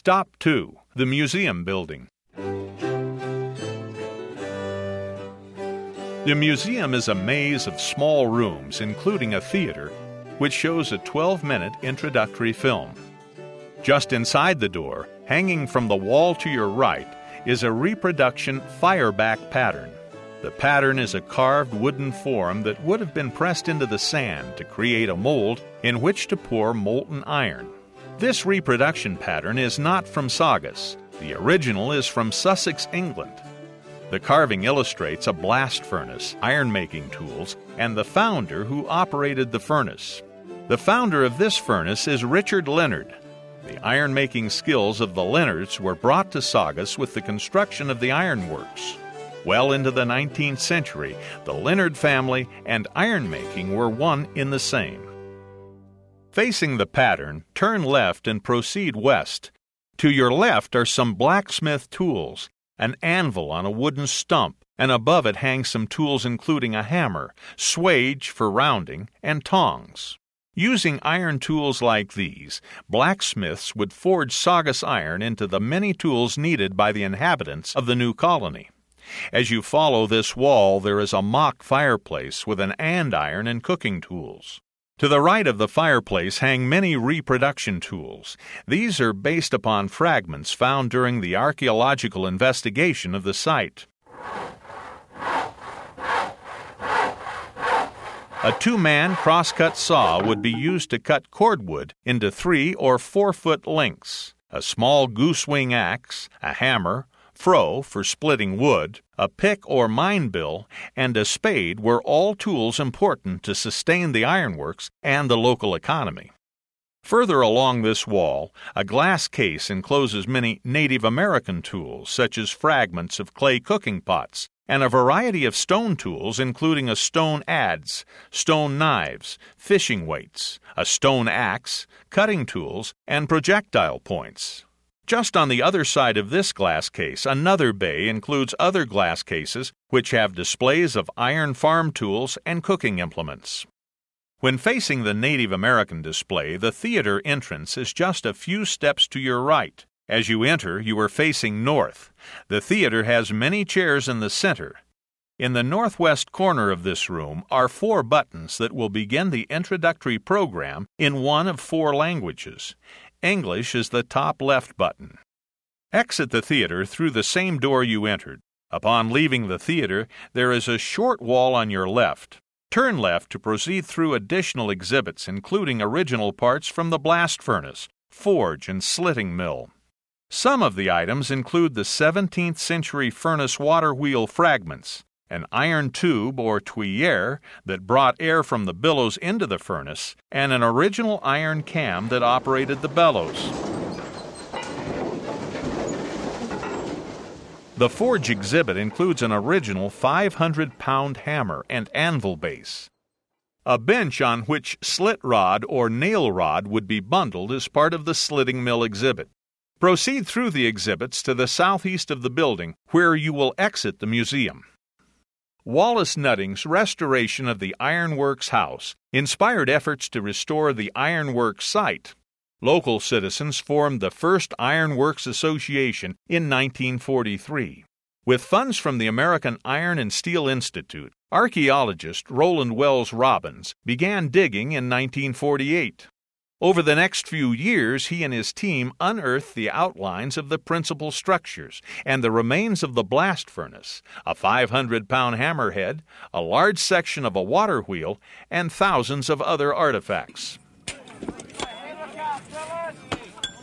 Stop 2, the Museum Building. The museum is a maze of small rooms, including a theater, which shows a 12-minute introductory film. Just inside the door, hanging from the wall to your right, is a reproduction fireback pattern. The pattern is a carved wooden form that would have been pressed into the sand to create a mold in which to pour molten iron. This reproduction pattern is not from Saugus. The original is from Sussex, England. The carving illustrates a blast furnace, iron-making tools, and the founder who operated the furnace. The founder of this furnace is Richard Leonard. The iron-making skills of the Leonards were brought to Saugus with the construction of the ironworks. Well into the 19th century, the Leonard family and ironmaking were one in the same. Facing the pattern, turn left and proceed west. To your left are some blacksmith tools, an anvil on a wooden stump, and above it hang some tools including a hammer, swage for rounding, and tongs. Using iron tools like these, blacksmiths would forge Saugus iron into the many tools needed by the inhabitants of the new colony. As you follow this wall, there is a mock fireplace with an andiron and cooking tools. To the right of the fireplace hang many reproduction tools. These are based upon fragments found during the archaeological investigation of the site. A 2-man crosscut saw would be used to cut cordwood into 3 or 4-foot lengths. A small goose-wing axe, a hammer, froe for splitting wood, a pick or mine bill, and a spade were all tools important to sustain the ironworks and the local economy. Further along this wall, a glass case encloses many Native American tools, such as fragments of clay cooking pots, and a variety of stone tools, including a stone adze, stone knives, fishing weights, a stone axe, cutting tools, and projectile points. Just on the other side of this glass case, another bay includes other glass cases which have displays of iron farm tools and cooking implements. When facing the Native American display, the theater entrance is just a few steps to your right. As you enter, you are facing north. The theater has many chairs in the center. In the northwest corner of this room are 4 buttons that will begin the introductory program in one of 4 languages. English is the top left button. Exit the theater through the same door you entered. Upon leaving the theater, there is a short wall on your left. Turn left to proceed through additional exhibits, including original parts from the blast furnace, forge, and slitting mill. Some of the items include the 17th century furnace water wheel fragments, an iron tube or tuyere that brought air from the billows into the furnace, and an original iron cam that operated the bellows. The forge exhibit includes an original 500-pound hammer and anvil base. A bench on which slit rod or nail rod would be bundled is part of the slitting mill exhibit. Proceed through the exhibits to the southeast of the building, where you will exit the museum. Wallace Nutting's restoration of the ironworks house inspired efforts to restore the ironworks site. Local citizens formed the first Ironworks Association in 1943. With funds from the American Iron and Steel Institute, archaeologist Roland Wells Robbins began digging in 1948. Over the next few years, he and his team unearthed the outlines of the principal structures and the remains of the blast furnace, a 500-pound hammerhead, a large section of a water wheel, and thousands of other artifacts.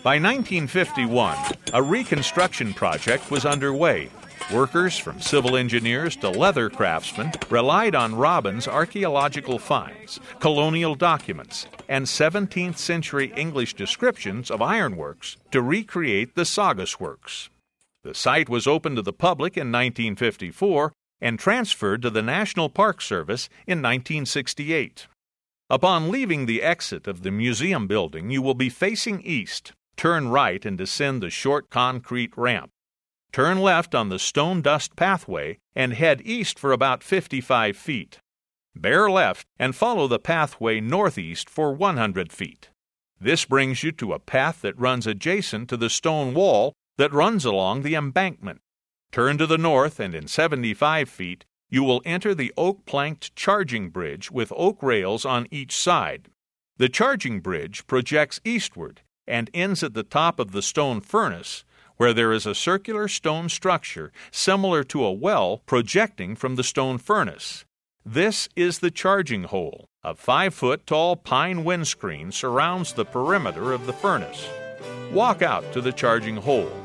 By 1951, a reconstruction project was underway. Workers from civil engineers to leather craftsmen relied on Robbins' archaeological finds, colonial documents, and 17th century English descriptions of ironworks to recreate the Saugus works. The site was opened to the public in 1954 and transferred to the National Park Service in 1968. Upon leaving the exit of the museum building, you will be facing east. Turn right and descend the short concrete ramp. Turn left on the stone dust pathway and head east for about 55 feet. Bear left and follow the pathway northeast for 100 feet. This brings you to a path that runs adjacent to the stone wall that runs along the embankment. Turn to the north, and in 75 feet, you will enter the oak-planked charging bridge with oak rails on each side. The charging bridge projects eastward and ends at the top of the stone furnace, where there is a circular stone structure similar to a well projecting from the stone furnace. This is the charging hole. A 5-foot-tall pine windscreen surrounds the perimeter of the furnace. Walk out to the charging hole.